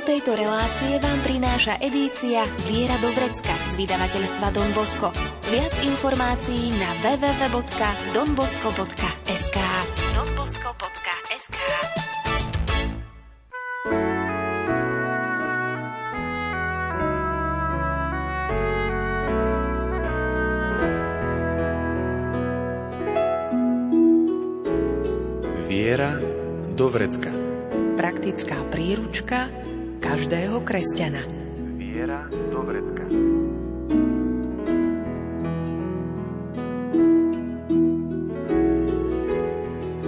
Diel tejto relácie vám prináša edícia Viera do Vrecka z vydavateľstva Don Bosco. Viac informácií na www.donbosco.sk. Viera do Vrecka. Praktická príručka každého kresťana. Viera do Vrecka.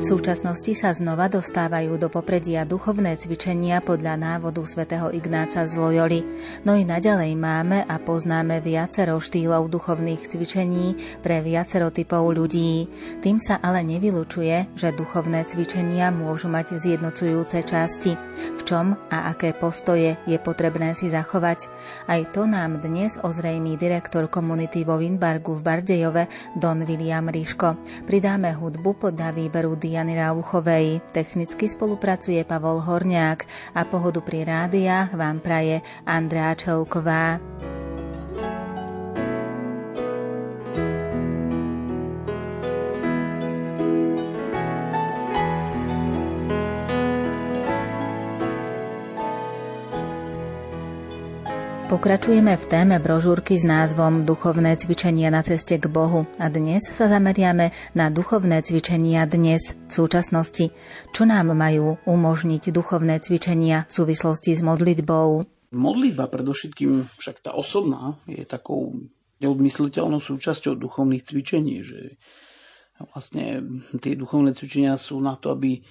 V súčasnosti sa znova dostávajú do popredia duchovné cvičenia podľa návodu Sv. Ignáca z Loyoli, no i naďalej máme a poznáme viacero štýlov duchovných cvičení pre viacero typov ľudí. Tým sa ale nevylučuje, že duchovné cvičenia môžu mať zjednocujúce časti. V čom a aké postoje je potrebné si zachovať? Aj to nám dnes ozrejmí direktor komunity vo Vinburgu v Bardejove, Don William Ríško. Pridáme hudbu podľa výberu Diany Rauchovej. Technicky spolupracuje Pavol Horňák a pohodu pri rádiách vám praje Andrea Čelková. Pokračujeme v téme brožúrky s názvom Duchovné cvičenia na ceste k Bohu a dnes sa zameriame na duchovné cvičenia dnes, v súčasnosti. Čo nám majú umožniť duchovné cvičenia v súvislosti s modlitbou? Modlitba predovšetkým, však tá osobná, je takou neodmysliteľnou súčasťou duchovných cvičení, že vlastne tie duchovné cvičenia sú na to, aby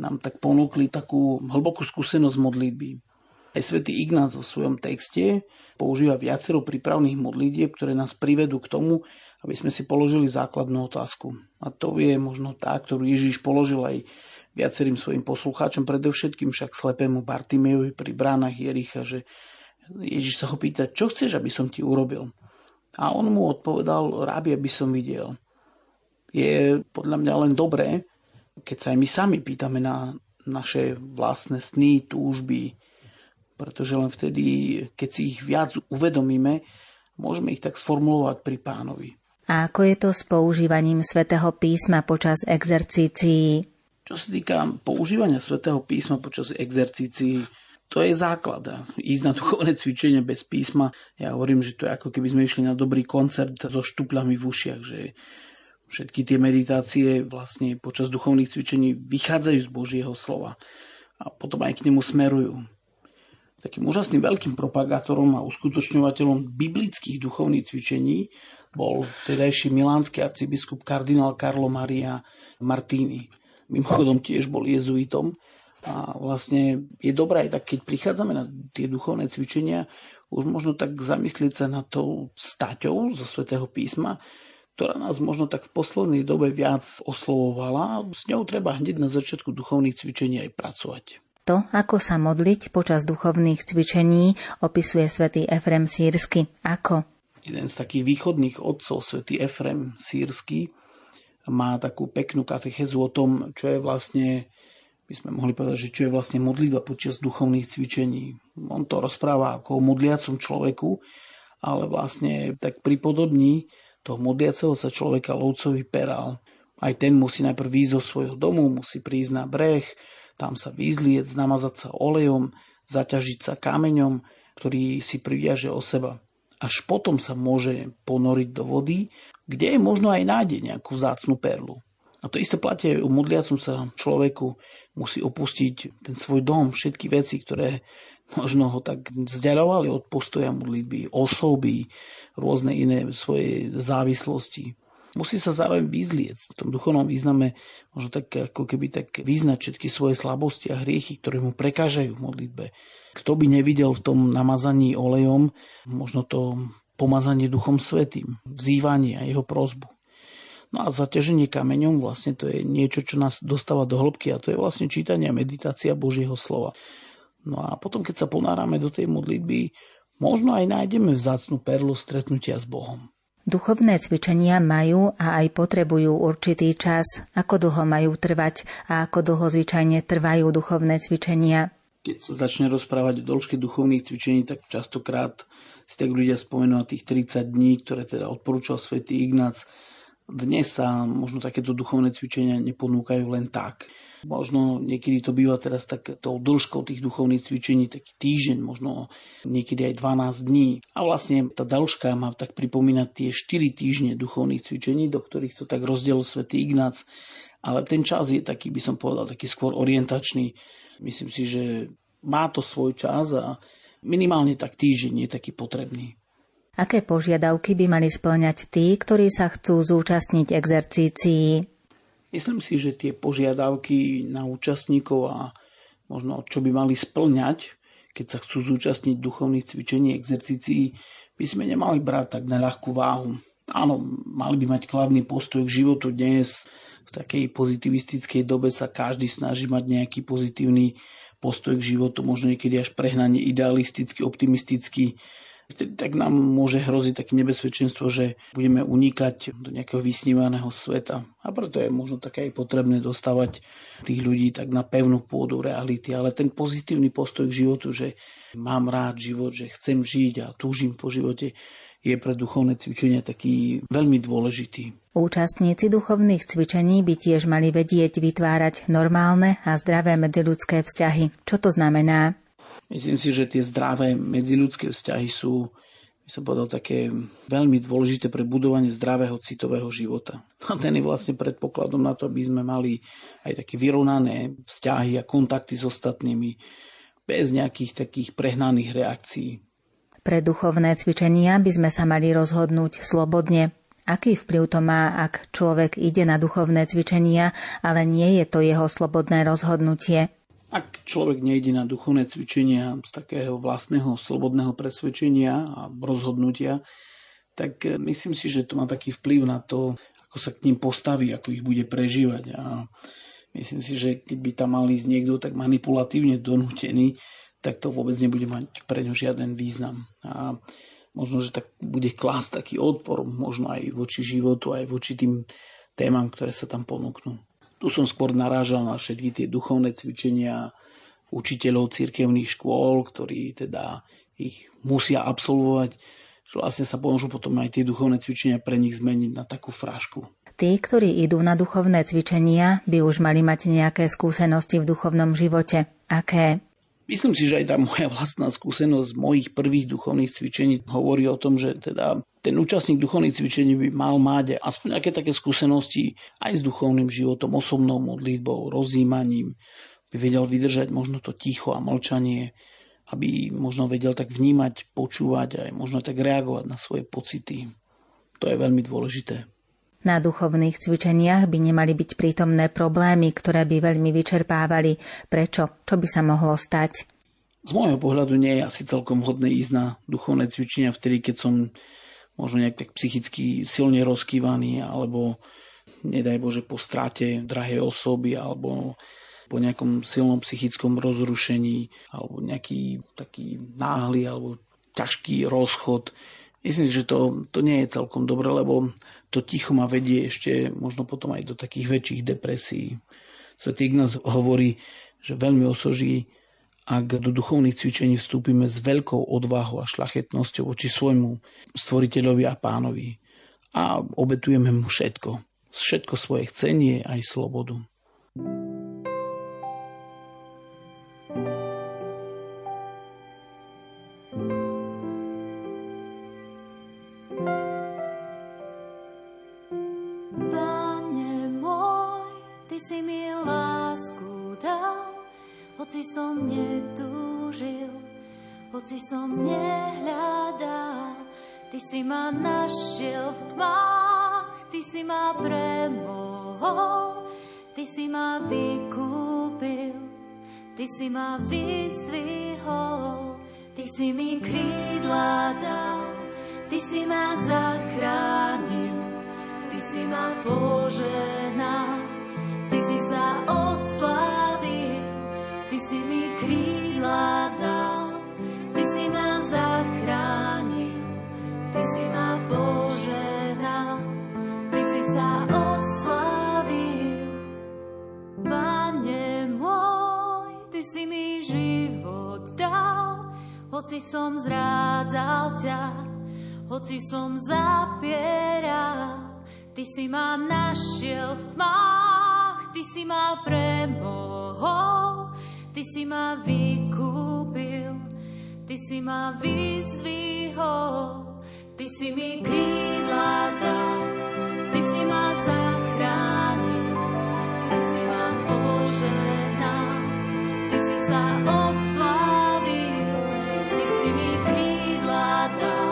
nám tak ponúkli takú hlbokú skúsenosť modlitby. Aj Sv. Ignác vo svojom texte používa viacero prípravných modlitieb, ktoré nás privedú k tomu, aby sme si položili základnú otázku. A to je možno tá, ktorú Ježiš položil aj viacerým svojim poslucháčom, predovšetkým však slepému Bartimejovi pri bránach Jericha, že Ježiš sa ho pýta, čo chceš, aby som ti urobil? A on mu odpovedal, Rábi, aby som videl. Je podľa mňa len dobré, keď sa aj my sami pýtame na naše vlastné sny, túžby, pretože len vtedy, keď si ich viac uvedomíme, môžeme ich tak sformulovať pri Pánovi. A ako je to s používaním Svätého písma počas exercícií? Čo sa týka používania Svätého písma počas exercícií, to je základ. Ísť na duchovné cvičenie bez písma, ja hovorím, že to je ako keby sme išli na dobrý koncert so štupľami v ušiach, že všetky tie meditácie vlastne počas duchovných cvičení vychádzajú z Božieho slova a potom aj k nemu smerujú. Takým úžasným veľkým propagátorom a uskutočňovateľom biblických duchovných cvičení bol vtedajší milánsky arcibiskup kardinál Carlo Maria Martini. Mimochodom tiež bol jezuitom. A vlastne je dobré aj tak, keď prichádzame na tie duchovné cvičenia, už možno tak zamyslieť sa nad tou staťou zo Svätého písma, ktorá nás možno tak v poslednej dobe viac oslovovala. S ňou treba hneď na začiatku duchovných cvičení aj pracovať. To, ako sa modliť počas duchovných cvičení, opisuje svätý Efrem Sýrsky. Ako? Jeden z takých východných otcov, svätý Efrem Sýrsky, má takú peknú katechézu o tom, čo je vlastne, by sme mohli povedať, že čo je vlastne modlitba počas duchovných cvičení. On to rozpráva ako o modliacom človeku, ale vlastne tak pripodobní toho modliaceho sa človeka lovcovi perál. Aj ten musí najprv výjsť zo svojho domu, musí prísť na breh, tam sa vyzliec, namazať sa olejom, zaťažiť sa kameňom, ktorý si priviaže o seba. Až potom sa môže ponoriť do vody, kde je možno aj nájde nejakú vzácnu perlu. A to isté platí aj o modliacom sa človeku. Musí opustiť ten svoj dom, všetky veci, ktoré možno ho tak vzdialovali od postoja modlitby, osoby, rôzne iné svoje závislosti. Musí sa zároveň vyzliecť. V tom duchovnom význame možno tak ako keby tak vyznať všetky svoje slabosti a hriechy, ktoré mu prekážajú v modlitbe. Kto by nevidel v tom namazaní olejom možno to pomazanie Duchom Svätým, vzývanie a jeho prosbu. No a zaťaženie kameňom vlastne to je niečo, čo nás dostáva do hĺbky a to je vlastne čítanie a meditácia Božieho slova. No a potom, keď sa ponárame do tej modlitby, možno aj nájdeme vzácnu perlu stretnutia s Bohom. Duchovné cvičenia majú a aj potrebujú určitý čas. Ako dlho majú trvať a ako dlho zvyčajne trvajú duchovné cvičenia? keď sa začne rozprávať o dĺžke duchovných cvičení, tak častokrát si tak ľudia spomenú na tých 30 dní, ktoré teda odporúčal Sv. Ignác. Dnes sa možno takéto duchovné cvičenia neponúkajú len tak. Možno niekedy to býva teraz tak tou dĺžkou tých duchovných cvičení taký týždeň, možno niekedy aj 12 dní. A vlastne tá dĺžka má tak pripomínať tie 4 týždne duchovných cvičení, do ktorých to tak rozdelil svätý Ignác. Ale ten čas je taký, by som povedal, taký skôr orientačný. Myslím si, že má to svoj čas a minimálne tak týždeň je taký potrebný. Aké požiadavky by mali spĺňať tí, ktorí sa chcú zúčastniť exercícií? Myslím si, že tie požiadavky na účastníkov a možno čo by mali spĺňať, keď sa chcú zúčastniť duchovných cvičení, exercícií, by sme nemali brať tak na ľahkú váhu. Áno, mali by mať kladný postoj k životu. Dnes v takej pozitivistickej dobe sa každý snaží mať nejaký pozitívny postoj k životu, možno niekedy až prehnane idealistický, optimistický. Tak nám môže hroziť také nebezpečenstvo, že budeme unikať do nejakého vysnívaného sveta. A preto je možno také aj potrebné dostávať tých ľudí tak na pevnú pôdu reality. Ale ten pozitívny postoj k životu, že mám rád život, že chcem žiť a túžim po živote, je pre duchovné cvičenia taký veľmi dôležitý. Účastníci duchovných cvičení by tiež mali vedieť vytvárať normálne a zdravé medziľudské vzťahy. Čo to znamená? Myslím si, že tie zdravé medziľudské vzťahy sú, by som povedal, také veľmi dôležité pre budovanie zdravého citového života. A ten je vlastne predpokladom na to, aby sme mali aj také vyrovnané vzťahy a kontakty s ostatnými bez nejakých takých prehnaných reakcií. Pre duchovné cvičenia by sme sa mali rozhodnúť slobodne. Aký vplyv to má, ak človek ide na duchovné cvičenia, ale nie je to jeho slobodné rozhodnutie? Ak človek nejde na duchovné cvičenia z takého vlastného slobodného presvedčenia a rozhodnutia, tak myslím si, že to má taký vplyv na to, ako sa k ním postaví, ako ich bude prežívať. A myslím si, že keď by tam mal ísť niekto tak manipulatívne donútený, tak to vôbec nebude mať pre ňo žiaden význam. A možno, že tak bude klásť taký odpor, možno aj voči životu, aj voči tým témam, ktoré sa tam ponúknú. Tu som skôr narážal na všetky tie duchovné cvičenia učiteľov cirkevných škôl, ktorí teda ich musia absolvovať. Vlastne sa pomôžu potom aj tie duchovné cvičenia pre nich zmeniť na takú frašku. Tí, ktorí idú na duchovné cvičenia, by už mali mať nejaké skúsenosti v duchovnom živote. Aké? Myslím si, že aj tá moja vlastná skúsenosť z mojich prvých duchovných cvičení hovorí o tom, že teda ten účastník duchovných cvičení by mal mať aspoň nejaké také skúsenosti aj s duchovným životom, osobnou modlitbou, rozjímaním, by vedel vydržať možno to ticho a mlčanie, aby možno vedel tak vnímať, počúvať a aj možno tak reagovať na svoje pocity. To je veľmi dôležité. Na duchovných cvičeniach by nemali byť prítomné problémy, ktoré by veľmi vyčerpávali. Prečo? Čo by sa mohlo stať? Z môjho pohľadu nie je asi celkom vhodné ísť na duchovné cvičenia vtedy, keď som možno nejak tak psychicky silne rozkývaný, alebo nedaj Bože po strate drahej osoby, alebo po nejakom silnom psychickom rozrušení, alebo nejaký taký náhly, alebo ťažký rozchod. Myslím, že to nie je celkom dobre, lebo to ticho ma vedie ešte možno potom aj do takých väčších depresí. Sv. Ignác hovorí, že veľmi osoží, ak do duchovných cvičení vstúpime s veľkou odvahou a šľachetnosťou voči svojmu stvoriteľovi a pánovi a obetujeme mu všetko svoje chcenie aj slobodu. Hoci som netúžil, hoci som nehľadal, Ty si ma našiel v tmách, Ty si ma premohol, Ty si ma vykúpil, Ty si ma vyzdvihol, Ty si mi krídla dal, Ty si ma zachránil, Ty si ma požehnal, Ty si sa oslavil. Ty si mi krídla dal, Ty si ma zachránil, Ty si ma požehnal, Ty si sa oslavil. Pane môj, Ty si mi živý. Hoci som zrádzal ťa, hoci som zapieral, ty si ma našiel v tmách, ty si ma premohol, ty si ma vykúpil, ty si ma vyzdvihol, ty si mi krídla dal, ty si ma zachránil, ty si ma požehnal, ty si sa oslávil, ty si mi krídla dal.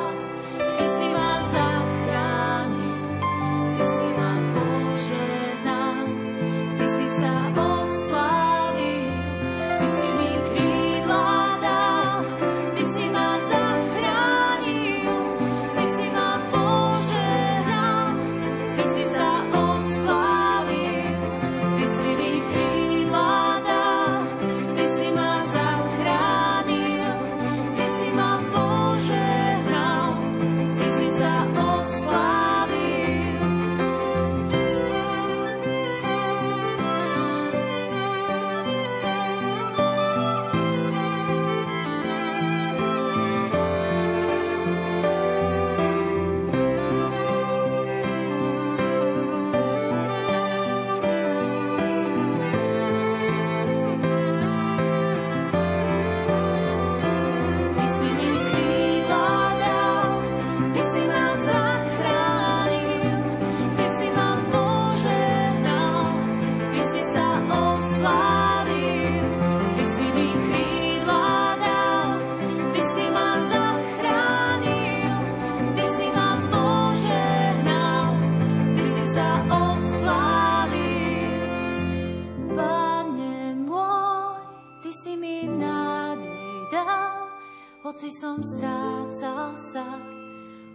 Hoci som strácal sa,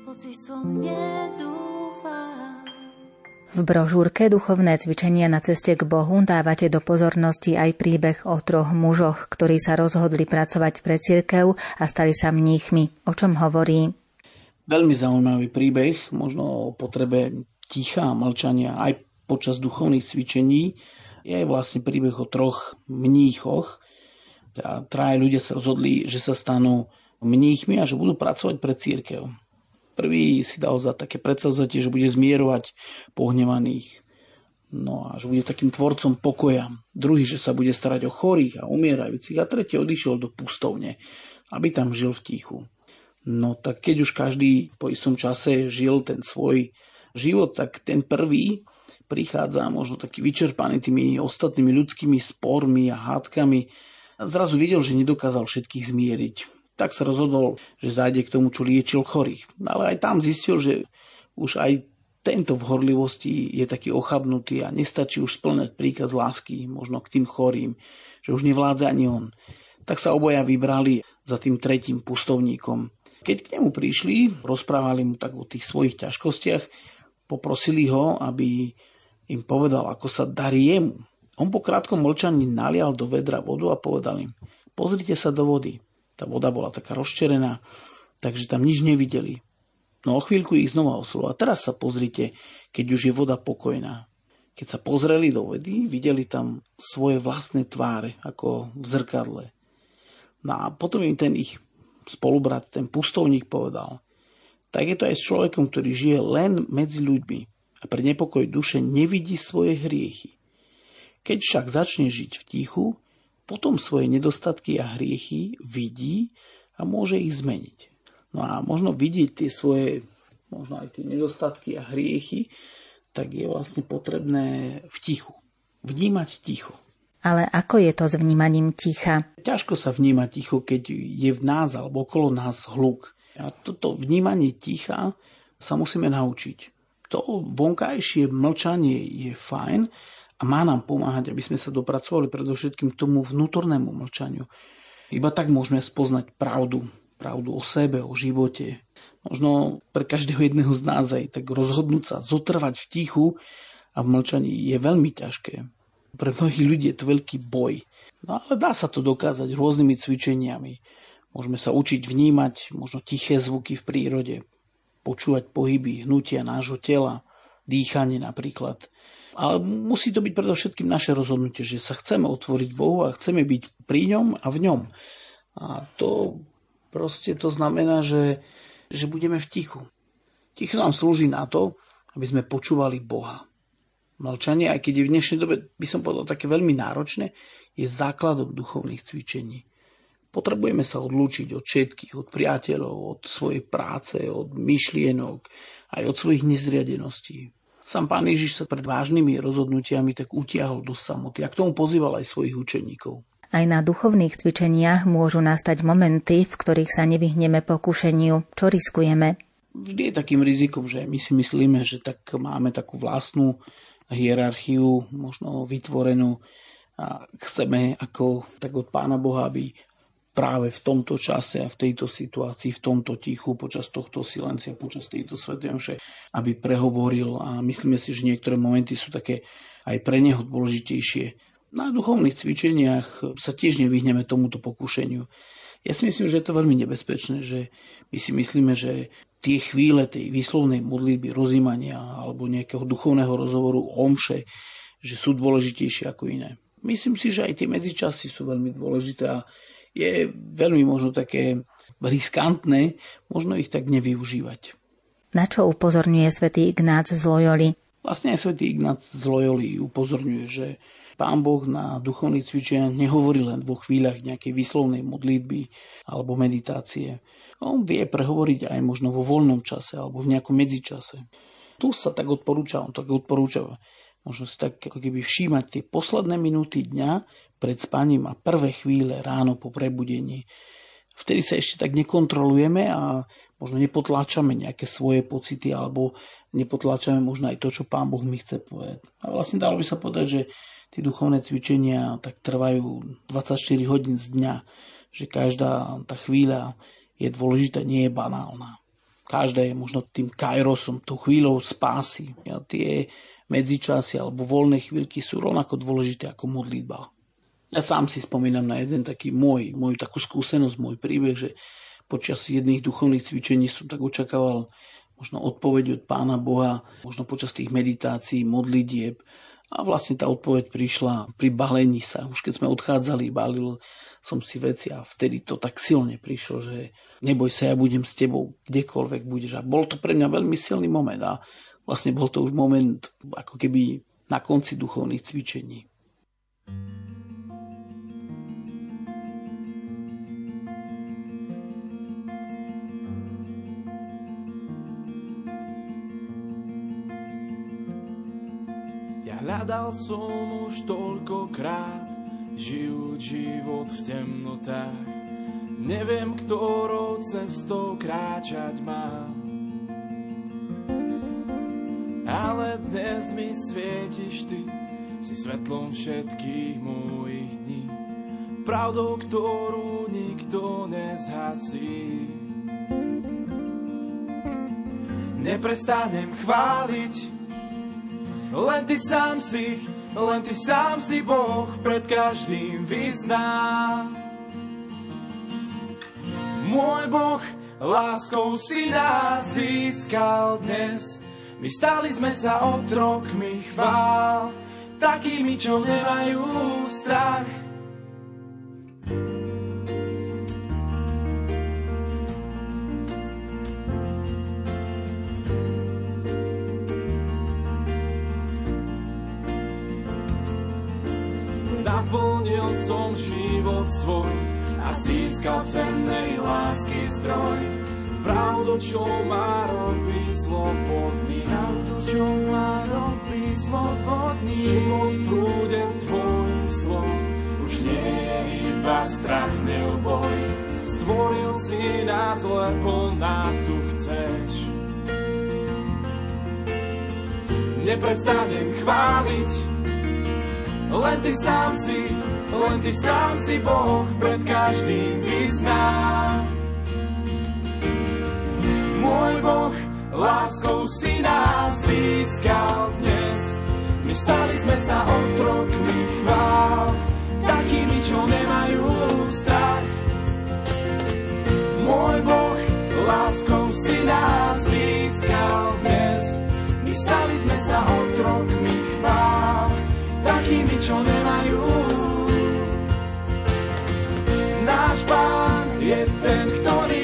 hoci som nedúfal. V brožúrke Duchovné cvičenia na ceste k Bohu dávate do pozornosti aj príbeh o troch mužoch, ktorí sa rozhodli pracovať pre cirkev a stali sa mníchmi. O čom hovorí? Veľmi zaujímavý príbeh, možno o potrebe ticha a mlčania aj počas duchovných cvičení. Je aj vlastne príbeh o troch mníchoch. A traje ľudia sa rozhodli, že sa stanú mníchmi a že budú pracovať pre cirkev. Prvý si dal za také predsavzatie, že bude zmierovať pohnevaných. No a že bude takým tvorcom pokoja. Druhý, že sa bude starať o chorých a umierajúcich. A tretí odišiel do pustovne, aby tam žil v tichu. No tak keď už každý po istom čase žil ten svoj život, tak ten prvý prichádza možno taký vyčerpaný tými ostatnými ľudskými spormi a hádkami. Zrazu videl, že nedokázal všetkých zmieriť. Tak sa rozhodol, že zájde k tomu, čo liečil chorých. Ale aj tam zistil, že už aj tento v horlivosti je taký ochabnutý a nestačí už splňať príkaz lásky, možno k tým chorým, že už nevládza ani on. Tak sa oboja vybrali za tým tretím pustovníkom. Keď k nemu prišli, rozprávali mu tak o tých svojich ťažkostiach, poprosili ho, aby im povedal, ako sa darí jemu. On po krátkom mlčaní nalial do vedra vodu a povedal im, pozrite sa do vody. Tá voda bola taká rozčerená, takže tam nič nevideli. No o chvíľku ich znova oslovoval. Teraz sa pozrite, keď už je voda pokojná. Keď sa pozreli do vody, videli tam svoje vlastné tváre, ako v zrkadle. No a potom im ten ich spolubrat, ten pustovník povedal, tak je to aj s človekom, ktorý žije len medzi ľuďmi a pre nepokoj duše nevidí svoje hriechy. Keď však začne žiť v tichu, potom svoje nedostatky a hriechy vidí a môže ich zmeniť. No a možno vidieť tie svoje, možno aj tie nedostatky a hriechy, tak je vlastne potrebné v tichu. Vnímať ticho. Ale ako je to s vnímaním ticha? Ťažko sa vníma ticho, keď je v nás alebo okolo nás hluk. A toto vnímanie ticha sa musíme naučiť. To vonkajšie mlčanie je fajn, a má nám pomáhať, aby sme sa dopracovali predovšetkým k tomu vnútornému mlčaniu. Iba tak môžeme spoznať pravdu. Pravdu o sebe, o živote. Možno pre každého jedného z nás aj tak rozhodnúť sa, zotrvať v tichu a v mlčaní je veľmi ťažké. Pre mnohých ľudí je to veľký boj. No ale dá sa to dokázať rôznymi cvičeniami. Môžeme sa učiť vnímať možno tiché zvuky v prírode. Počúvať pohyby, hnutia nášho tela, dýchanie napríklad. Ale musí to byť predovšetkým naše rozhodnutie, že sa chceme otvoriť Bohu a chceme byť pri ňom a v ňom. A to Proste to znamená, že budeme v tichu. Ticho nám slúži na to, aby sme počúvali Boha. Mlčanie, aj keď je v dnešnej dobe, by som povedal, také veľmi náročné, je základom duchovných cvičení. Potrebujeme sa odlúčiť od všetkých, od priateľov, od svojej práce, od myšlienok, aj od svojich nezriadeností. Sám Pán Ježiš sa pred vážnymi rozhodnutiami tak utiahol do samoty a k tomu pozýval aj svojich učeníkov. Aj na duchovných cvičeniach môžu nastať momenty, v ktorých sa nevyhneme pokušeniu. Čo riskujeme? Vždy je takým rizikom, že my si myslíme, že tak máme takú vlastnú hierarchiu, možno vytvorenú a chceme ako tak od Pána Boha, aby práve v tomto čase a v tejto situácii, v tomto tichu, počas tohto silencia, počas tejto svätej omše, aby prehovoril a myslíme si, že niektoré momenty sú také aj pre neho dôležitejšie. Na duchovných cvičeniach sa tiež nevyhneme tomuto pokušeniu. Ja si myslím, že je to veľmi nebezpečné, že my si myslíme, že tie chvíle tej výslovnej modlitby, rozjímania alebo nejakého duchovného rozhovoru o omše, že sú dôležitejšie ako iné. Myslím si, že aj tie medzičasy sú veľmi dôležité a je veľmi možno také riskantné, možno ich tak nevyužívať. Na čo upozorňuje svätý Ignác z Loyoli? Vlastne aj svätý Ignác z Loyoli upozorňuje, že Pán Boh na duchovných cvičeniach nehovorí len vo chvíľach nejakej výslovnej modlitby alebo meditácie. On vie prehovoriť aj možno vo voľnom čase alebo v nejakom medzičase. Tu sa tak odporúča, on tak odporúča možno si tak ako keby všímať tie posledné minúty dňa pred spaním a prvé chvíle ráno po prebudení. Vtedy sa ešte tak nekontrolujeme a možno nepotláčame nejaké svoje pocity alebo nepotláčame možno aj to, čo Pán Boh mi chce povedať. A vlastne dalo by sa povedať, že tie duchovné cvičenia tak trvajú 24 hodín z dňa, že každá tá chvíľa je dôležitá, nie je banálna. Každá je možno tým kairosom, tú chvíľou spásy. A tie medzičasy alebo voľné chvíľky sú rovnako dôležité ako modlitba. Ja sám si spomínam na jeden taký moju takú skúsenosť, môj príbeh, že počas jedných duchovných cvičení som tak očakával možno odpoveď od Pána Boha, možno počas tých meditácií, modlitieb. A vlastne tá odpoveď prišla pri balení sa. Už keď sme odchádzali, balil som si veci a vtedy to tak silne prišlo, že neboj sa, ja budem s tebou, kdekoľvek budeš. A bol to pre mňa veľmi silný moment a vlastne bol to už moment ako keby na konci duchovných cvičení. Ja hľadal som už toľkokrát, žijúc život v temnotách. Neviem, ktorou cestou kráčať mám. Ale dnes mi svietiš ty, si svetlom všetkých mojich dní, pravdou, ktorú nikto nezhasí. Neprestanem chváliť, len ty sám si Boh, pred každým vyznám. Môj Boh, láskou si nás získal dnes. My stali sme sa otrokmi chvál, takými, čo nemajú strach. Naplnil som život svoj a získal cennej lásky zdroj. Pravdu, čo má robí slobodný, pravdu, čo má robí slobodný. Život v prúde tvojich slov už nie je iba strach, neoboj. Stvoril si nás, lebo nás tu chceš. Neprestanem chváliť, len ty sám si Boh, pred každým vyznám. Môj Boh, láskou si nás získal dnes. My stali sme sa otrokmi chvál, takými, čo nemajú strach. Môj Boh, láskou si nás získal dnes. My stali sme sa otrokmi chvál, takými, čo nemajú. Náš Pán je ten, ktorý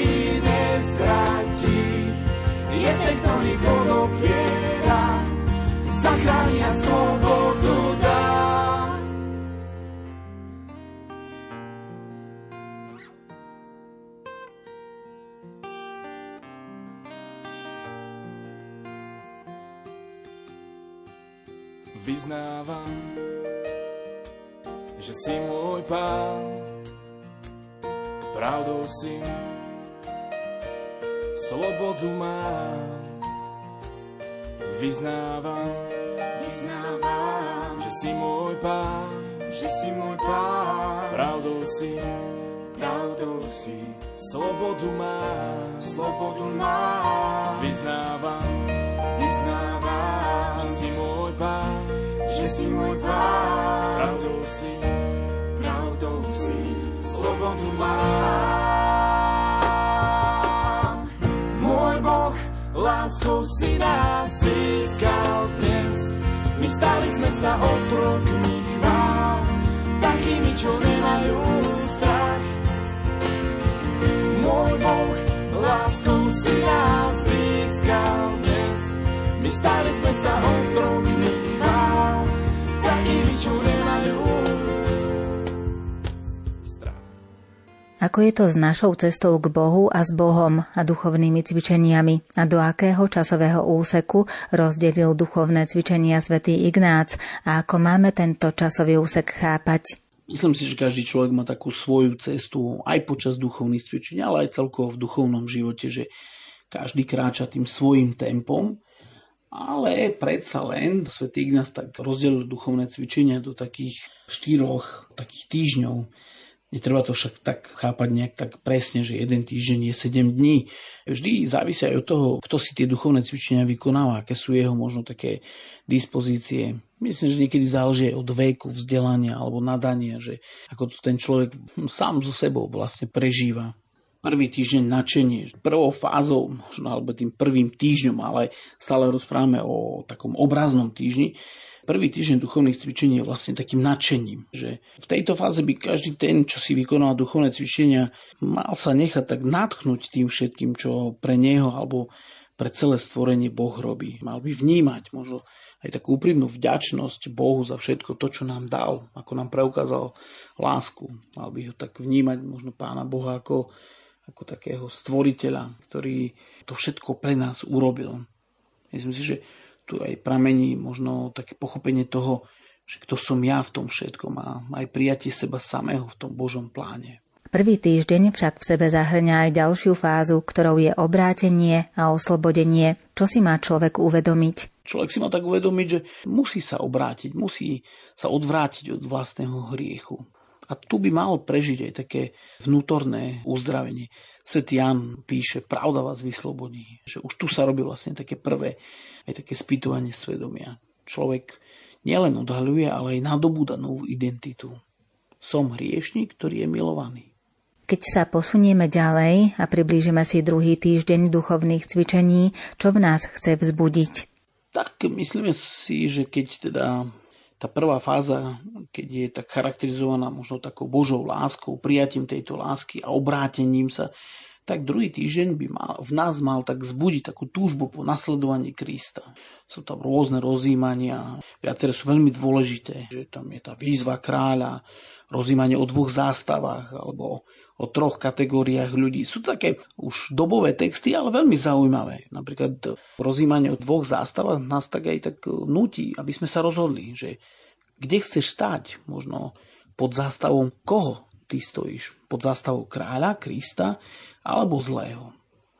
Vyznávam, že si môj Pán, pravdou si, slobodu mám. Vyznávam, že si môj Pán, pravdou si, slobodu mám, Vyznávam, že si môj Pán, pravdou si, slobodu mám. Môj Boh, láskou si nás získal dnes, my stali sme sa otrokmi chvál, takými, čo nemajú strach. Môj Boh, láskou si nás získal dnes, my stali sme sa otrokmi chvál, takými, čo nemajú strach. Ako je to s našou cestou k Bohu a s Bohom a duchovnými cvičeniami? A do akého časového úseku rozdelil duchovné cvičenia svätý Ignác? A ako máme tento časový úsek chápať? Myslím si, že každý človek má takú svoju cestu aj počas duchovných cvičení, ale aj celkovo v duchovnom živote, že každý kráča tým svojím tempom. Ale predsa len svätý Ignác tak rozdelil duchovné cvičenia do takých 4 týždňov. Netreba to však tak chápať nejak tak presne, že jeden týždeň je 7 dní. Vždy závisia aj od toho, kto si tie duchovné cvičenia vykonáva, aké sú jeho možno také dispozície. Myslím, že niekedy záleží aj od veku, vzdelania alebo nadania, že ako to ten človek sám so sebou vlastne prežíva. Prvý týždeň nadšenie, prvou fázou, možno alebo tým prvým týždňom, ale stále rozprávame o takom obraznom týždni. Prvý týždeň duchovných cvičení je vlastne takým nadšením, že v tejto fáze by každý ten, čo si vykonáva duchovné cvičenia, mal sa nechať tak nadchnúť tým všetkým, čo pre neho alebo pre celé stvorenie Boh robí. Mal by vnímať možno aj takú úprimnú vďačnosť Bohu za všetko to, čo nám dal, ako nám preukázal lásku. Mal by ho tak vnímať možno Pána Boha ako takého stvoriteľa, ktorý to všetko pre nás urobil. Myslím si, že tu aj pramení možno také pochopenie toho, že kto som ja v tom všetkom a aj prijatie seba samého v tom Božom pláne. Prvý týždeň však v sebe zahŕňa aj ďalšiu fázu, ktorou je obrátenie a oslobodenie. Čo si má človek uvedomiť? Človek si má tak uvedomiť, že musí sa obrátiť, musí sa odvrátiť od vlastného hriechu. A tu by mal prežiť aj také vnútorné uzdravenie. Sv. Ján píše, pravda vás vyslobodí. Že už tu sa robí vlastne také prvé, aj také spýtovanie svedomia. Človek nielen odhaľuje, ale aj nadobúda novú identitu. Som hriešnik, ktorý je milovaný. Keď sa posunieme ďalej a priblížime si druhý týždeň duchovných cvičení, čo v nás chce vzbudiť? Tak myslíme si, že keď teda tá prvá fáza, keď je tak charakterizovaná možno takou Božou láskou, prijatím tejto lásky a obrátením sa, tak druhý týždeň by v nás mal tak zbudiť takú túžbu po nasledovaní Krista. Sú tam rôzne rozjímania, viaceré sú veľmi dôležité, že tam je tá výzva kráľa, rozjímanie o 2 zástavách alebo o 3 kategóriách ľudí. Sú také už dobové texty, ale veľmi zaujímavé. Napríklad rozjímanie o 2 zástavách nás tak aj tak núti, aby sme sa rozhodli, že kde chceš stať, možno pod zástavom koho ty stojíš, pod zástavou kráľa, Krista alebo zlého.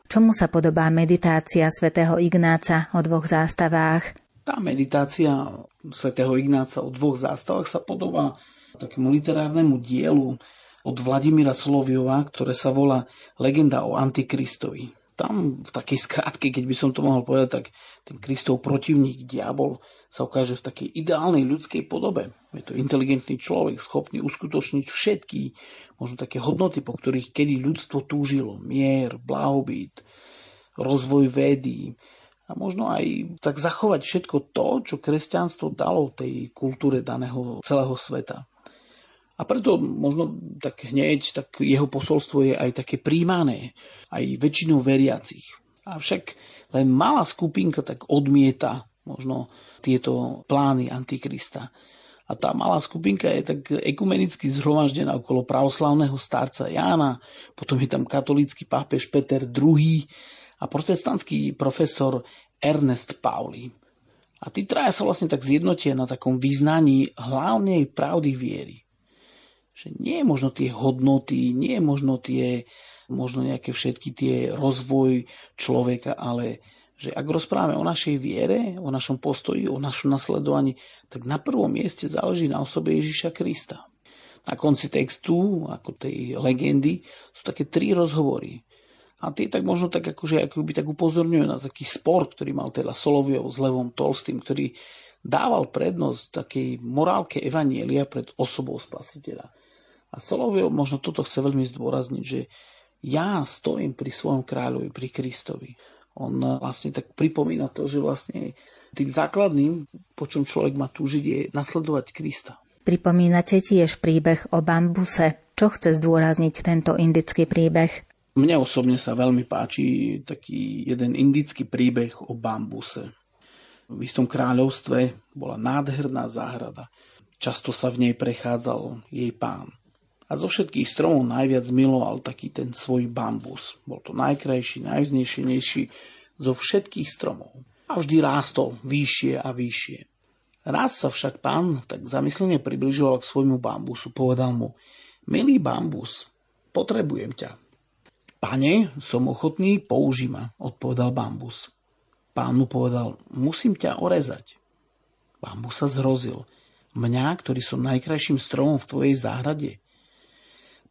Čomu sa podobá meditácia svätého Ignáca o 2 zástavách? Tá meditácia svätého Ignáca o 2 zástavách sa podobá takému literárnemu dielu od Vladimíra Solovjova, ktoré sa volá Legenda o antikristovi. Tam v takej skratke, keď by som to mohol povedať, tak ten Kristov protivník, diabol, sa ukáže v takej ideálnej ľudskej podobe. Je to inteligentný človek, schopný uskutočniť všetky možno také hodnoty, po ktorých kedy ľudstvo túžilo. Mier, blahobyt, rozvoj vedy a možno aj tak zachovať všetko to, čo kresťanstvo dalo tej kultúre daného celého sveta. A preto možno tak hneď tak jeho posolstvo je aj také príjmané, aj väčšinou veriacich. Avšak len malá skupinka tak odmieta možno tieto plány Antikrista. A tá malá skupinka je tak ekumenicky zhromaždená okolo pravoslavného starca Jána, potom je tam katolícky pápež Peter II a protestantský profesor Ernest Pauli. A tí traja sa vlastne tak zjednotia na takom vyznaní hlavnej pravdy viery. Že nie je možno tie hodnoty, nie je možno tie, možno nejaké všetky tie rozvoj človeka, ale že ak rozprávame o našej viere, o našom postoji, o našom nasledovaní, tak na prvom mieste záleží na osobe Ježiša Krista. Na konci textu, ako tej legendy, sú také tri rozhovory. A tie tak možno tak akože tak upozorňujú na taký spor, ktorý mal teda Solovjov s Levom Tolstým, ktorý dával prednosť takej morálke evanielia pred osobou spasiteľa. A Solovjov možno toto chce veľmi zdôrazniť, že ja stojím pri svojom kráľovi, pri Kristovi. On vlastne tak pripomína to, že vlastne tým základným, po čom človek má túžiť, je nasledovať Krista. Pripomínate tiež príbeh o bambuse. Čo chce zdôrazniť tento indický príbeh? Mne osobne sa veľmi páči taký jeden indický príbeh o bambuse. V istom kráľovstve bola nádherná záhrada. Často sa v nej prechádzal jej pán. A zo všetkých stromov najviac miloval taký ten svoj bambus. Bol to najkrajší, najvznešenejší zo všetkých stromov. A vždy rástol vyššie a vyššie. Raz sa však pán tak zamyslene približoval k svojmu bambusu. Povedal mu: milý bambus, potrebujem ťa. Pane, som ochotný, použij ma, odpovedal bambus. Pán mu povedal: musím ťa orezať. Bambus sa zhrozil: mňa, ktorý som najkrajším stromom v tvojej záhrade?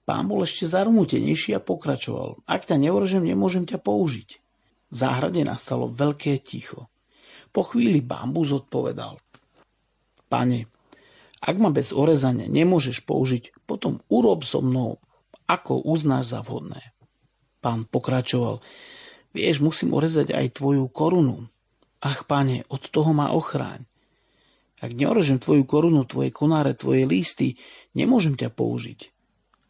Pán bol ešte zarmútenejší a pokračoval: ak ťa neorežem, nemôžem ťa použiť. V záhrade nastalo veľké ticho. Po chvíli bambus odpovedal: Pane, ak ma bez orezania nemôžeš použiť, potom urob so mnou, ako uznáš za vhodné. Pán pokračoval: vieš, musím orezať aj tvoju korunu. Ach, pane, od toho ma ochráň. Ak neorežem tvoju korunu, tvoje konáre, tvoje lísty, nemôžem ťa použiť.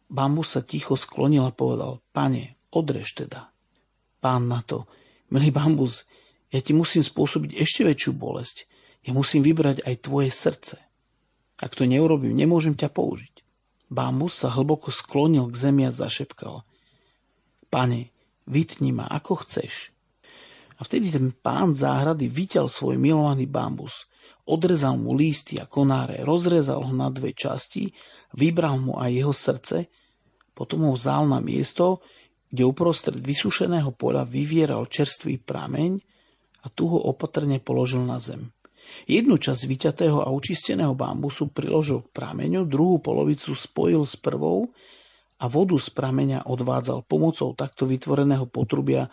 Bambus sa ticho sklonil a povedal: pane, odrež teda. Pán na to: milý bambus, ja ti musím spôsobiť ešte väčšiu bolesť. Ja musím vybrať aj tvoje srdce. Ak to neurobím, nemôžem ťa použiť. Bambus sa hlboko sklonil k zemi a zašepkal: Pane, vytni ma, ako chceš. A vtedy ten pán záhrady vyťal svoj milovaný bambus, odrezal mu lísty a konáre, rozrezal ho na dve časti, vybral mu aj jeho srdce, potom ho vzal na miesto, kde uprostred vysúšeného poľa vyvieral čerstvý prameň a tu ho opatrne položil na zem. Jednu časť vyťatého a očisteného bambusu priložil k prameňu, druhú polovicu spojil s prvou a vodu z prameňa odvádzal pomocou takto vytvoreného potrubia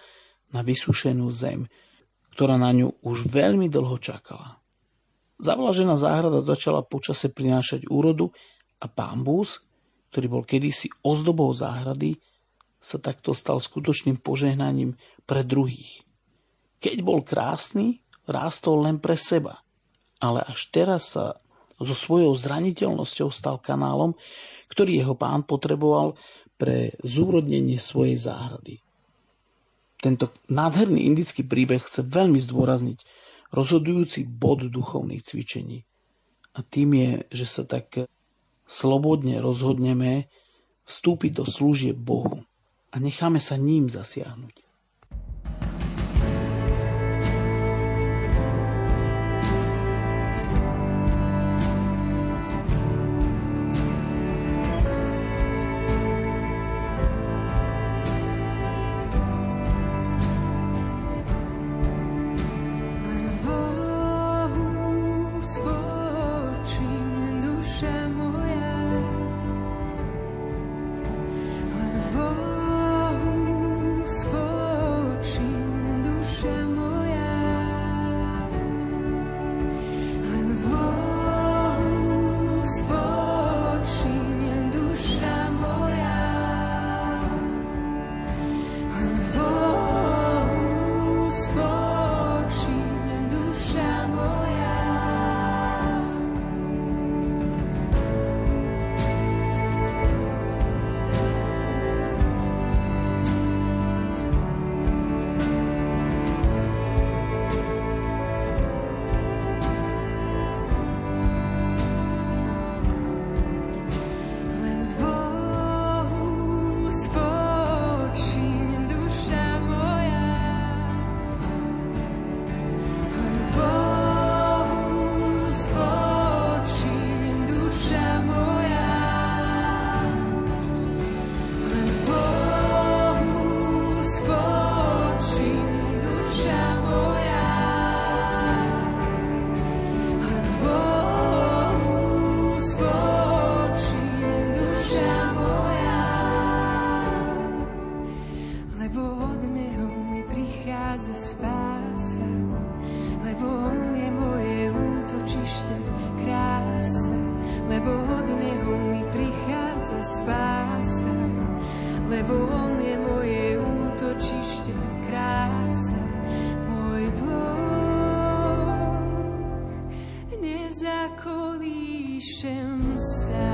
na vysúšenú zem, ktorá na ňu už veľmi dlho čakala. Zavlažená záhrada začala počase prinášať úrodu a bambus, ktorý bol kedysi ozdobou záhrady, sa takto stal skutočným požehnaním pre druhých. Keď bol krásny, rástol len pre seba, ale až teraz sa so svojou zraniteľnosťou stal kanálom, ktorý jeho pán potreboval pre zúrodnenie svojej záhrady. Tento nádherný indický príbeh chce veľmi zdôrazniť rozhodujúci bod duchovných cvičení. A tým je, že sa tak slobodne rozhodneme vstúpiť do služieb Bohu a necháme sa ním zasiahnuť. spása, lebo on je moje útočište, krása, môj Boh, nezakolíšem sa.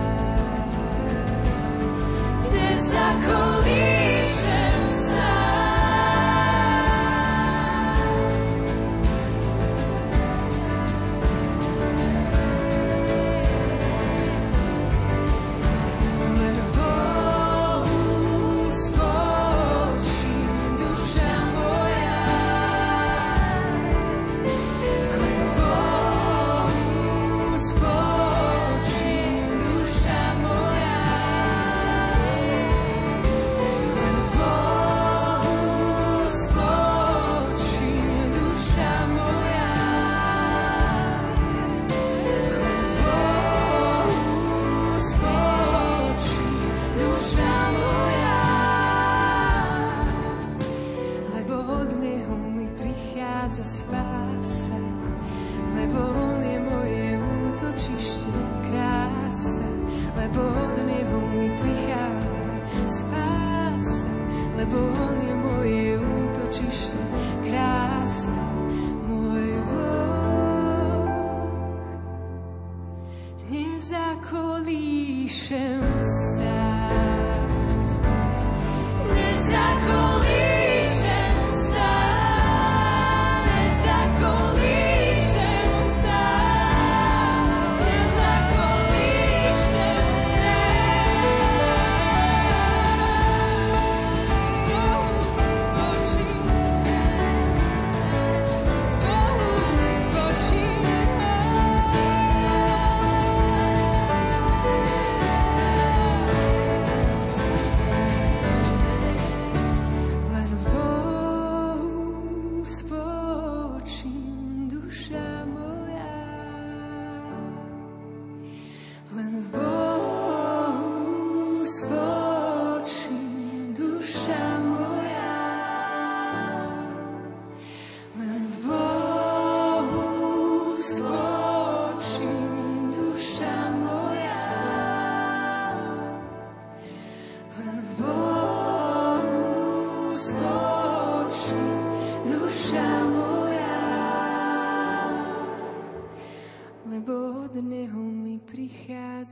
Nezakolíšem sa.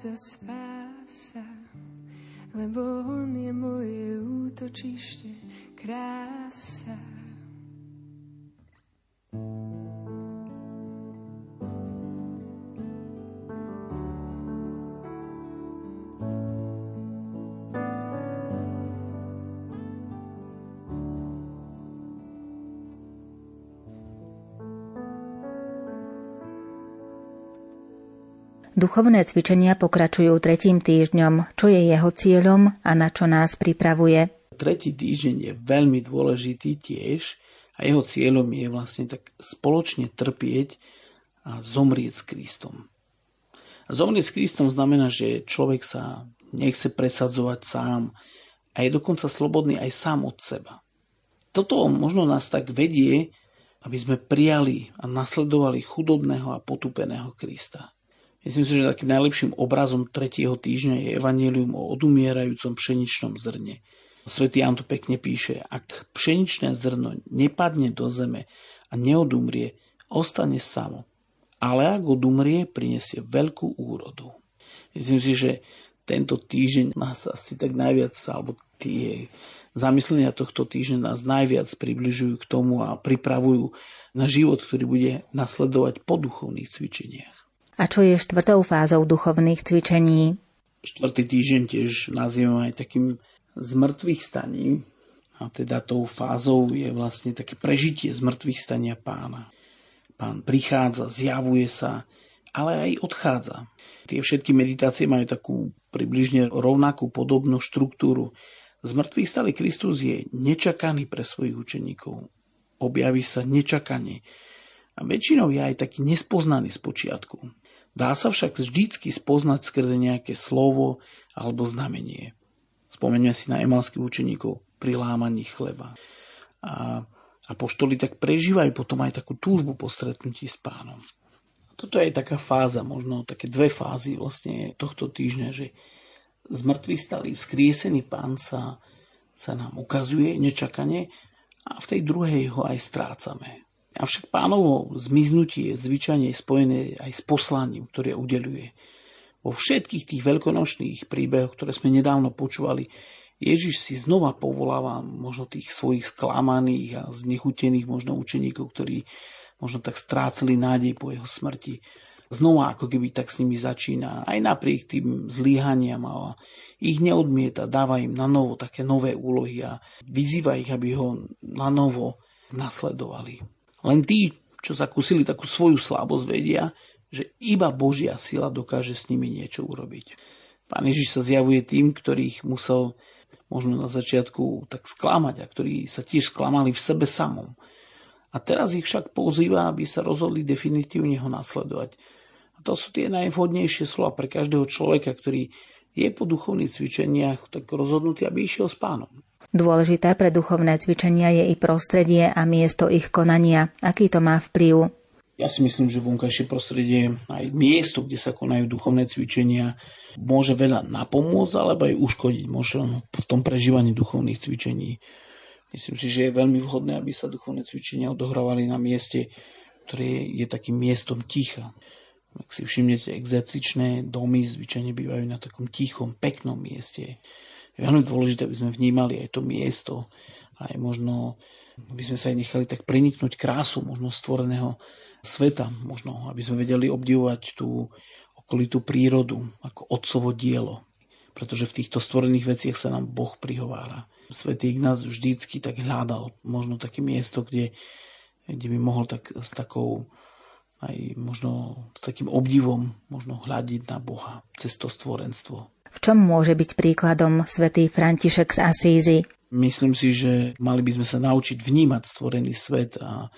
Spása, lebo on je moje útočište, krása. Duchovné cvičenia pokračujú tretím týždňom. Čo je jeho cieľom a na čo nás pripravuje? Tretí týždeň je veľmi dôležitý tiež a jeho cieľom je vlastne tak spoločne trpieť a zomrieť s Kristom. A zomrieť s Kristom znamená, že človek sa nechce presadzovať sám a je dokonca slobodný aj sám od seba. Toto možno nás tak vedie, aby sme prijali a nasledovali chudobného a potupeného Krista. Myslím si, že takým najlepším obrazom tretieho týždňa je evanjelium o odumierajúcom pšeničnom zrne. Svätý Ján tu pekne píše, ak pšeničné zrno nepadne do zeme a neodumrie, ostane samo. Ale ak odumrie, prinesie veľkú úrodu. Myslím si, že tento týždeň nás asi tak najviac, alebo tie zamyslenia tohto týždňa nás najviac približujú k tomu a pripravujú na život, ktorý bude nasledovať po duchovných cvičeniach. A čo je štvrtou fázou duchovných cvičení? Štvrtý týždeň tiež nazývame aj takým zmrtvých staním. A teda tou fázou je vlastne také prežitie zmrtvých stania Pána. Pán prichádza, zjavuje sa, ale aj odchádza. Tie všetky meditácie majú takú približne rovnakú podobnú štruktúru. Zmrtvých stály Kristus je nečakaný pre svojich učeníkov. Objaví sa nečakanie. A väčšinou je aj taký nespoznaný z počiatku. Dá sa však vždycky spoznať skrze nejaké slovo alebo znamenie. Spomeňme si na emalských učeníkov pri lámaní chleba. A apoštoli tak prežívajú potom aj takú túžbu po stretnutí s Pánom. Toto je taká fáza, možno také dve fázy vlastne tohto týždňa, že z mŕtvych stalý vzkriesený Pán sa nám ukazuje nečakane a v tej druhej ho aj strácame. Avšak Pánovo zmiznutie je zvyčajne spojené aj s poslaním, ktoré udeľuje. Vo všetkých tých veľkonočných príbehoch, ktoré sme nedávno počúvali, Ježiš si znova povoláva možno tých svojich sklamaných a znechutených možno učeníkov, ktorí možno tak strácali nádej po jeho smrti. Znova ako keby tak s nimi začína, aj napriek tým zlyhaniam a ich neodmieta, dáva im na novo také nové úlohy a vyzýva ich, aby ho na novo nasledovali. Len tí, čo zakúsili takú svoju slabosť, vedia, že iba Božia sila dokáže s nimi niečo urobiť. Pán Ježiš sa zjavuje tým, ktorých musel možno na začiatku tak sklamať a ktorí sa tiež sklamali v sebe samom. A teraz ich však pozýva, aby sa rozhodli definitívne ho nasledovať. A to sú tie najvhodnejšie slova pre každého človeka, ktorý je po duchovných cvičeniach tak rozhodnutý, aby išiel s Pánom. Dôležité pre duchovné cvičenia je i prostredie a miesto ich konania. Aký to má vplyv? Ja si myslím, že vonkajšie prostredie, aj miesto, kde sa konajú duchovné cvičenia, môže veľa napomôcť, alebo aj uškodiť možno v tom prežívaní duchovných cvičení. Myslím si, že je veľmi vhodné, aby sa duchovné cvičenia odohrávali na mieste, ktoré je takým miestom ticha. Ak si všimnete, exercičné domy zvyčajne bývajú na takom tichom, peknom mieste. Je veľmi dôležité, aby sme vnímali aj to miesto, aj možno, aby sme sa aj nechali tak preniknúť krásu možno stvoreného sveta, možno, aby sme vedeli obdivovať tú okolitú prírodu ako otcovo dielo, pretože v týchto stvorených veciach sa nám Boh prihovára. Sv. Ignác vždycky tak hľadal možno také miesto, kde by mohol tak s takou aj možno s takým obdivom možno hľadiť na Boha cez to stvorenstvo. V čom môže byť príkladom svätý František z Assízy? Myslím si, že mali by sme sa naučiť vnímať stvorený svet a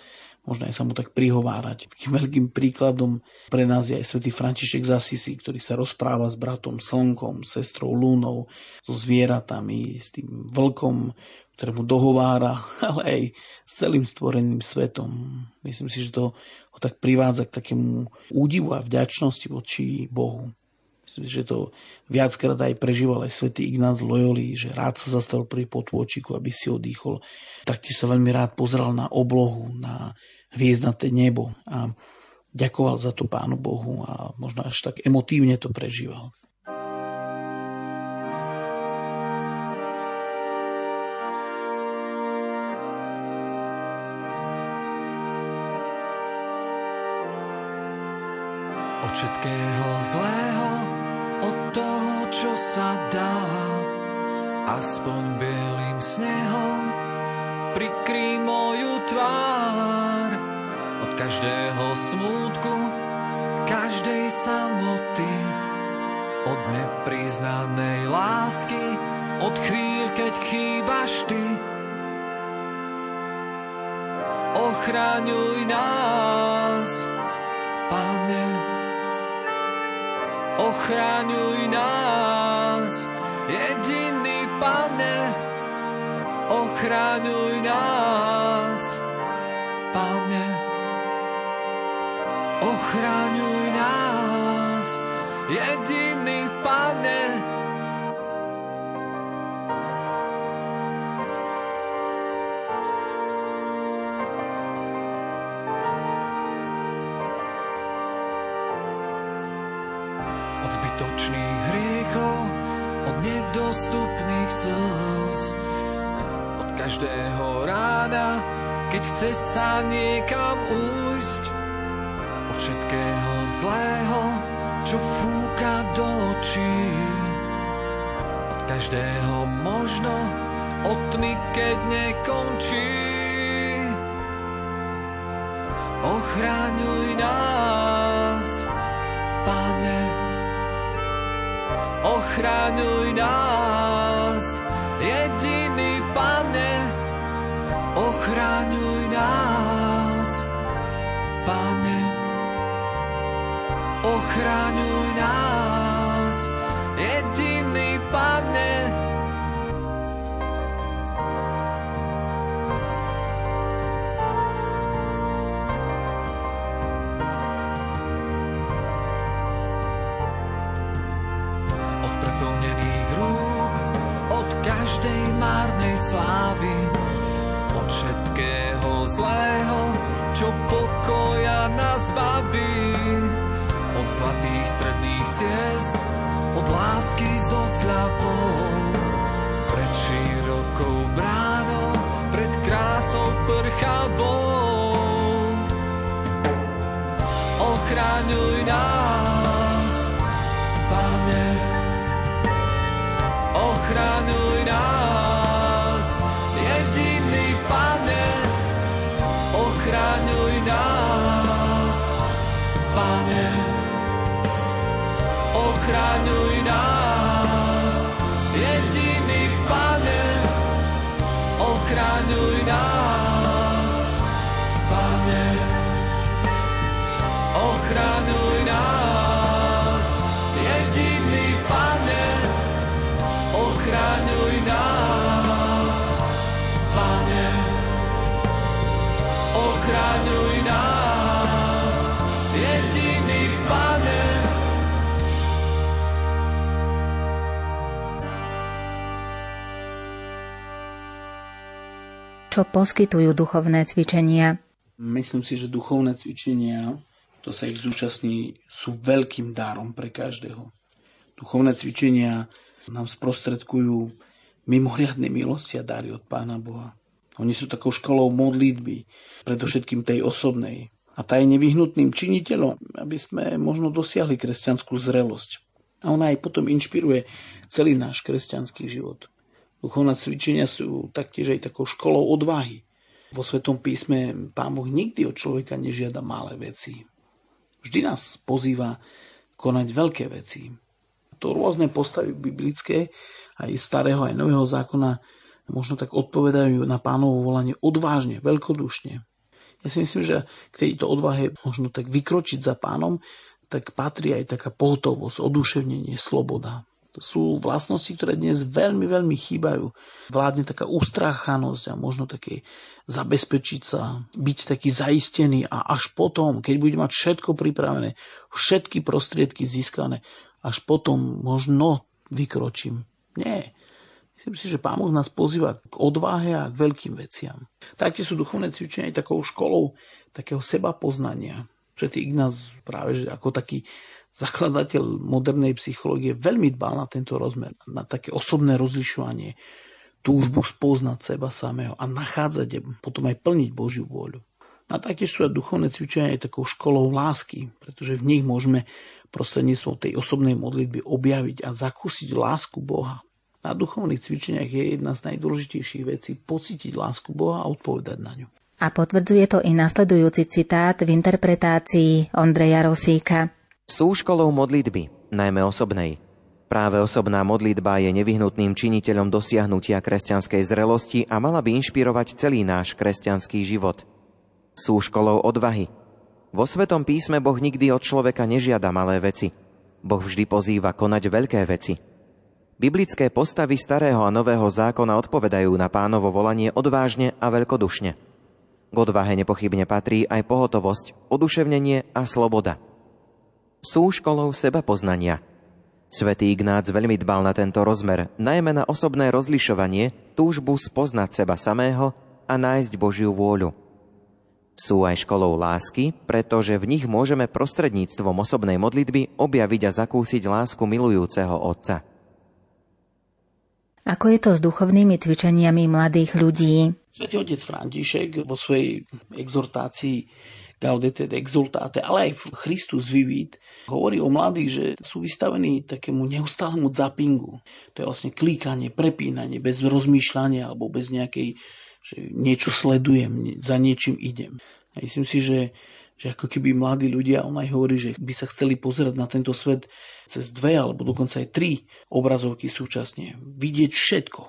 možno aj sa mu tak prihovárať. Takým veľkým príkladom pre nás je aj svätý František z Assízy, ktorý sa rozpráva s bratom Slnkom, sestrou Lúnou, so zvieratami, s tým vlkom, ktorému dohovára, ale aj s celým stvoreným svetom. Myslím si, že to ho tak privádza k takému údivu a vďačnosti voči Bohu. Myslím, že to viackrát aj prežíval aj sv. Ignác z Loyoli, že rád sa zastavil pri potôčiku, aby si odýchol. Taktiež sa veľmi rád pozeral na oblohu, na hviezdnaté nebo a ďakoval za to Pánu Bohu a možno až tak emotívne to prežíval. Od všetkého zlého, od toho, čo sa dá, aspoň bielým snehom prikryj moju tvár. Od každého smútku, každej samoty, od nepriznanej lásky, od chvíľ, keď chýbaš ty. Ochraňuj nás, Pane, ochraňuj nás, jediný Pane, ochraňuj nás, Pane, ochraňuj nás, jediný Pane. Zbytočných hriechov, od nedostupných slz, od každého rána, keď chceš sa niekam újsť, od všetkého zlého, čo fúka do očí, od každého možno, od tmy, keď nekončí. Ochraňuj nás, Pane, ochraňuj nás, jediný Pane, ochraňuj nás, Pane, ochraňuj nás, jediný Pane. Plnený každej márnej slávy, od všetkého zlého, čo pokoja nás baví. Od zlatých stredných ciest, od lásky so sľavou, pred širokou bránou, pred krásou prchavou. Ochraňuj nás, Pane, ochraňuj nás, jediný Pane, ochraňuj nás, Pane, ochraňuj nás, jediný Pane, ochraňuj nás, Pane, ochraňuj nás, jediný Pane, ochraňuj nás, Pane, ochraňuj nás, jediný Pane. Čo poskytujú duchovné cvičenia? Myslím si, že duchovné cvičenia, to sa ich zúčastní, sú veľkým darom pre každého. Duchovné cvičenia nám sprostredkujú mimoriadne milosti a dary od Pána Boha. Oni sú takou školou modlitby, predovšetkým tej osobnej. A tá je nevyhnutným činiteľom, aby sme možno dosiahli kresťanskú zrelosť. A ona aj potom inšpiruje celý náš kresťanský život. Duchovné cvičenia sú taktiež aj takou školou odvahy. Vo Svetom písme Pán Boh nikdy od človeka nežiada malé veci. Vždy nás pozýva konať veľké veci. To rôzne postavy biblické, aj starého, aj nového zákona, možno tak odpovedajú na Pánovo volanie odvážne, veľkodušne. Ja si myslím, že k tejto odvahe možno tak vykročiť za Pánom, tak patrí aj taká pohotovosť, oduševnenie, sloboda. To sú vlastnosti, ktoré dnes veľmi, veľmi chýbajú. Vládne taká ustráchanosť a možno také zabezpečiť sa, byť taký zaistený a až potom, keď bude mať všetko pripravené, všetky prostriedky získané, až potom možno vykročím. Nie. Myslím si, že Pán Boh nás pozýva k odvahe a k veľkým veciam. Taktie sú duchovné cvičenia aj takou školou takého sebapoznania. Sv. Ignác práve že ako taký zakladateľ modernej psychológie veľmi dbal na tento rozmer, na také osobné rozlišovanie, túžbu spoznať seba samého a nachádzať, potom aj plniť Božiu vôľu. A taktiež sú aj duchovné cvičenia aj takou školou lásky, pretože v nich môžeme prostredníctvom tej osobnej modlitby objaviť a zakúsiť lásku Boha. Na duchovných cvičeniach je jedna z najdôležitejších vecí pocítiť lásku Boha a odpovedať na ňu. A potvrdzuje to i nasledujúci citát v interpretácii Ondreja Rosíka. Sú školou modlitby, najmä osobnej. Práve osobná modlitba je nevyhnutným činiteľom dosiahnutia kresťanskej zrelosti a mala by inšpirovať celý náš kresťanský život. Sú školou odvahy. Vo Svetom písme Boh nikdy od človeka nežiada malé veci. Boh vždy pozýva konať veľké veci. Biblické postavy Starého a Nového zákona odpovedajú na Pánovo volanie odvážne a veľkodušne. K odvahe nepochybne patrí aj pohotovosť, oduševnenie a sloboda. Sú školou sebapoznania. Svätý Ignác veľmi dbal na tento rozmer, najmä na osobné rozlišovanie, túžbu spoznať seba samého a nájsť Božiu vôľu. Sú aj školou lásky, pretože v nich môžeme prostredníctvom osobnej modlitby objaviť a zakúsiť lásku milujúceho Otca. Ako je to s duchovnými cvičeniami mladých ľudí? Svätý Otec František vo svojej exhortácii Gaudete exultate, ale aj Christus vivit, hovorí o mladých, že sú vystavení takému neustálemu zappingu. To je vlastne klíkanie, prepínanie, bez rozmýšľania alebo bez nejakej, že niečo sledujem, za niečím idem. A myslím si, že ako keby mladí ľudia, on aj hovorí, že by sa chceli pozerať na tento svet cez dve alebo dokonca aj tri obrazovky súčasne. Vidieť všetko.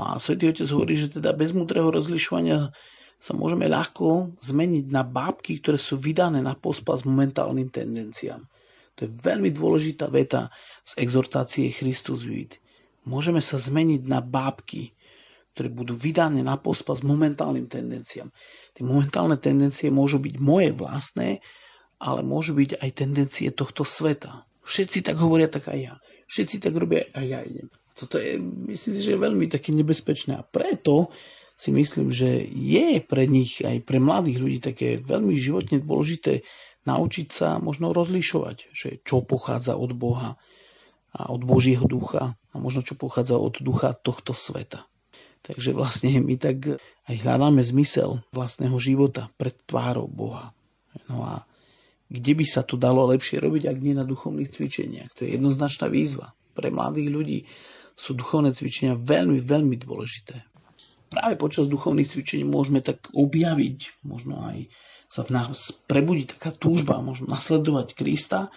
No a Svätý Otec hovorí, že teda bez múdreho rozlišovania sa môžeme ľahko zmeniť na bábky, ktoré sú vydané na pospas momentálnym tendenciám. To je veľmi dôležitá veta z exhortácie Christus vivit. Môžeme sa zmeniť na bábky, ktoré budú vydané na pospas momentálnym tendenciám. Tie momentálne tendencie môžu byť moje vlastné, ale môžu byť aj tendencie tohto sveta. Všetci tak hovoria, tak aj ja. Všetci tak robia, aj ja idem. Toto je, myslím si, že veľmi také nebezpečné a preto si myslím, že je pre nich, aj pre mladých ľudí, také veľmi životne dôležité naučiť sa možno rozlišovať, že čo pochádza od Boha a od Božieho ducha a možno čo pochádza od ducha tohto sveta. Takže vlastne my tak aj hľadáme zmysel vlastného života pred tvárou Boha. No a kde by sa to dalo lepšie robiť, ak nie na duchovných cvičeniach? To je jednoznačná výzva. Pre mladých ľudí sú duchovné cvičenia veľmi, veľmi dôležité. Práve počas duchovných cvičení môžeme tak objaviť, možno aj sa v nás prebudí taká túžba, možno nasledovať Krista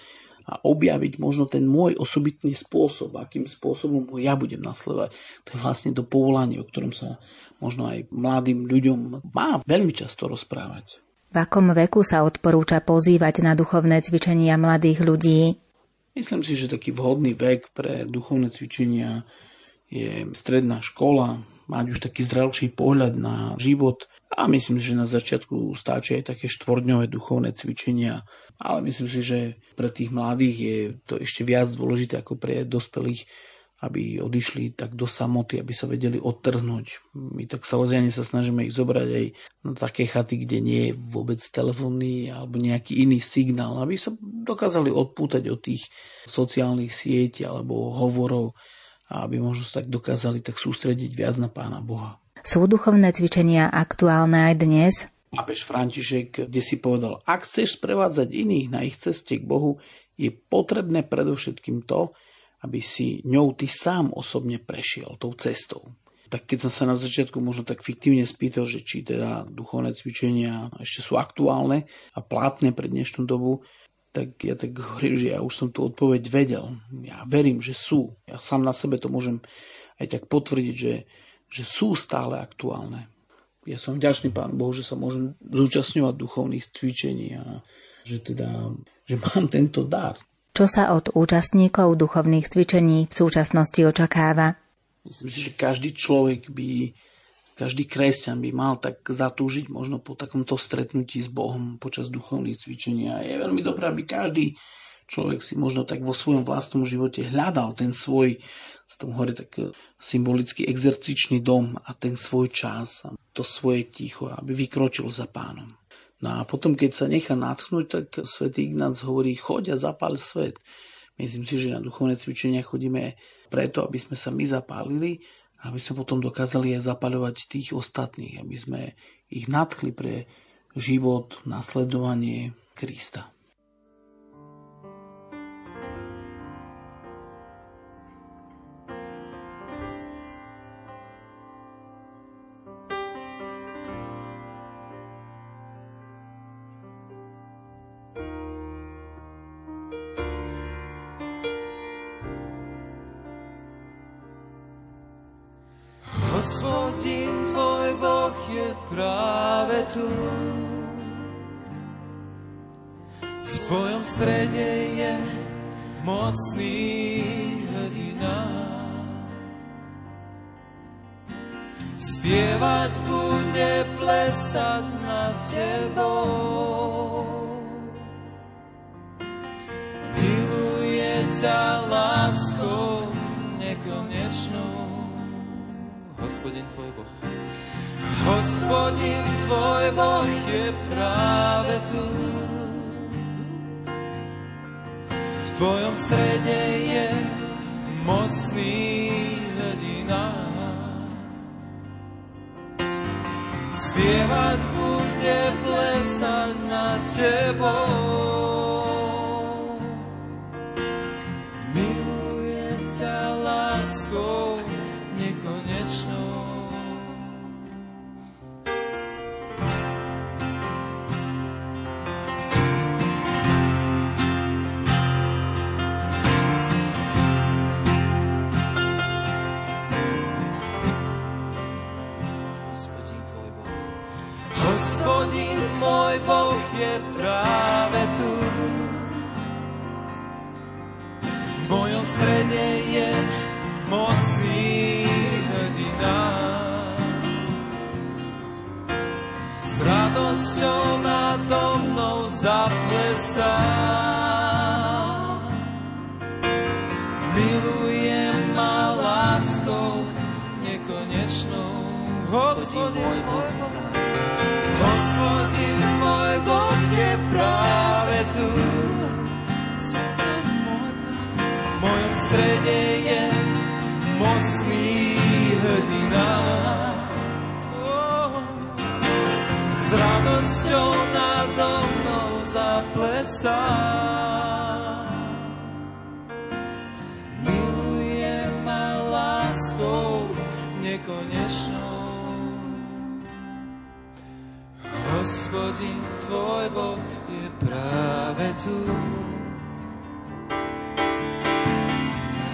a objaviť možno ten môj osobitný spôsob, akým spôsobom ho ja budem nasledovať. To je vlastne to povolanie, o ktorom sa možno aj mladým ľuďom má veľmi často rozprávať. V akom veku sa odporúča pozývať na duchovné cvičenia mladých ľudí? Myslím si, že taký vhodný vek pre duchovné cvičenia je stredná škola, mať už taký zdravší pohľad na život a myslím si, že na začiatku stačí aj také 4-dňové duchovné cvičenia, ale myslím si, že pre tých mladých je to ešte viac dôležité ako pre dospelých, aby odišli tak do samoty, aby sa vedeli odtrhnúť. My tak Salesiani sa snažíme ich zobrať aj na také chaty, kde nie je vôbec telefónny alebo nejaký iný signál, aby sa dokázali odpútať od tých sociálnych sietí alebo hovorov, a aby možno sa tak dokázali tak sústrediť viac na Pána Boha. Sú duchovné cvičenia aktuálne aj dnes? Pápež František, kde si povedal, ak chceš sprevádzať iných na ich ceste k Bohu, je potrebné predovšetkým to, aby si ňou ty sám osobne prešiel tou cestou. Tak keď som sa na začiatku možno tak fiktívne spýtal, že či teda duchovné cvičenia ešte sú aktuálne a platné pre dnešnú dobu, tak ja tak hovorím, že ja už som tú odpoveď vedel. Ja verím, že sú. Ja sám na sebe to môžem aj tak potvrdiť, že sú stále aktuálne. Ja som vďačný Pánu Bohu, že sa môžem zúčastňovať duchovných cvičení a že teda, že mám tento dar. Čo sa od účastníkov duchovných cvičení v súčasnosti očakáva? Myslím si, že každý človek by... Každý kresťan by mal tak zatúžiť možno po takomto stretnutí s Bohom počas duchovných cvičení. A je veľmi dobré, aby každý človek si možno tak vo svojom vlastnom živote hľadal ten svoj, sa tomu hovorí tak symbolicky exercičný dom a ten svoj čas, a to svoje ticho, aby vykročil za Pánom. No a potom, keď sa nechá natchnúť, tak Sv. Ignác hovorí, choď a zapáľ svet. Myslím si, že na duchovné cvičenia chodíme preto, aby sme sa my zapálili, aby sme potom dokázali aj zapaľovať tých ostatných, aby sme ich nadchli pre život, nasledovanie Krista. Hospodin, tvoj Boh je práve tu. V tvojom strede je mocný hrdina. Spievať bude, plesať nad tebou. Miluje ťa láskou nekonečnou. Hospodin tvoj Boh. Hospodin tvoj Boh je práve tu. V tvojom strede je mocný hrdina. Spievať bude, plesať nad tebou. Miluje ťa láskou. Tvoj Boh je práve tu. V tvojom strede je mocný hrdina. S radosťou nado mnou zaplesá. Miluje ma láska Hospodin môj Boh, Hospodin môj Boh je práve tu. V mojom strede je mocný hrdina. S radosťou nado mnou zaplesá. Miluje ma láskou nekonečnou. Hospodin, tvoj Boh je práve tu.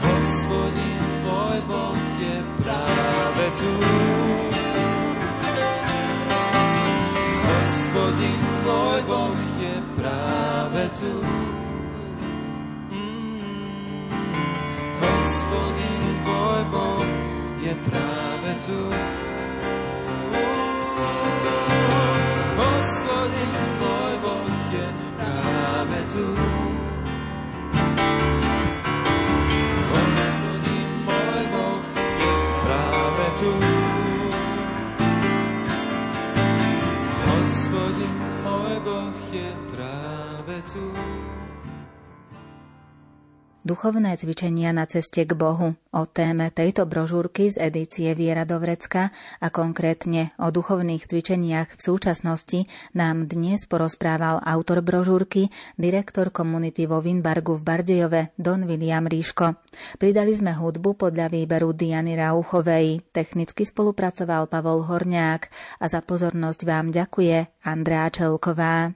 Hospodin, tvoj Boh je práve tu. Hospodin, tvoj Boh je práve tu. Hospodin, tvoj Boh je práve tu. Hospodin, môj Boh je práve tu. Hospodin, môj Boh je práve tu. Hospodin, môj Boh je práve tu. Duchovné cvičenia na ceste k Bohu. O téme tejto brožúrky z edície Viera do Vrecka a konkrétne o duchovných cvičeniach v súčasnosti nám dnes porozprával autor brožúrky, direktor komunity vo Vinburgu v Bardejove, Don William Ríško. Pridali sme hudbu podľa výberu Diany Rauchovej. Technicky spolupracoval Pavol Horňák a za pozornosť vám ďakuje Andrea Čelková.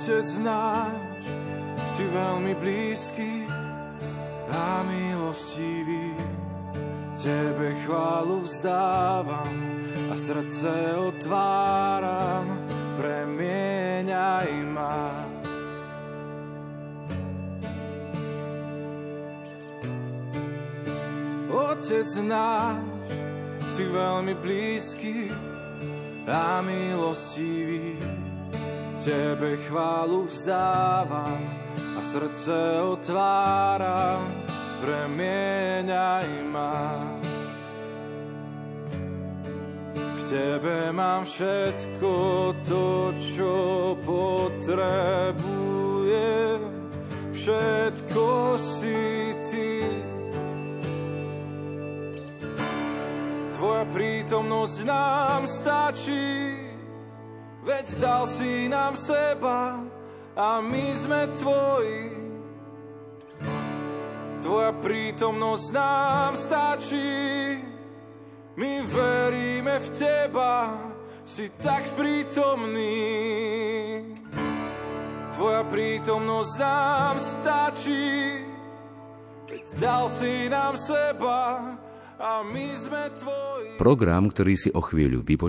Otec náš, si veľmi blízky a milostivý. Tebe chválu vzdávam a srdce otváram, premieňaj ma. Otec náš, si veľmi blízky a milostivý. Tebe chválu vzdávam a srdce otváram, premieňaj ma. V tebe mám všetko to, čo potrebujem. Všetko si ty. Tvoja prítomnosť nám stačí, veď dal si nám seba a my sme tvoji. Tvoja prítomnosť nám stačí, my veríme v teba, si tak prítomný. Tvoja prítomnosť nám stačí, veď dal si nám seba a my sme tvoji. Program, ktorý si o chvíľu vypočujete,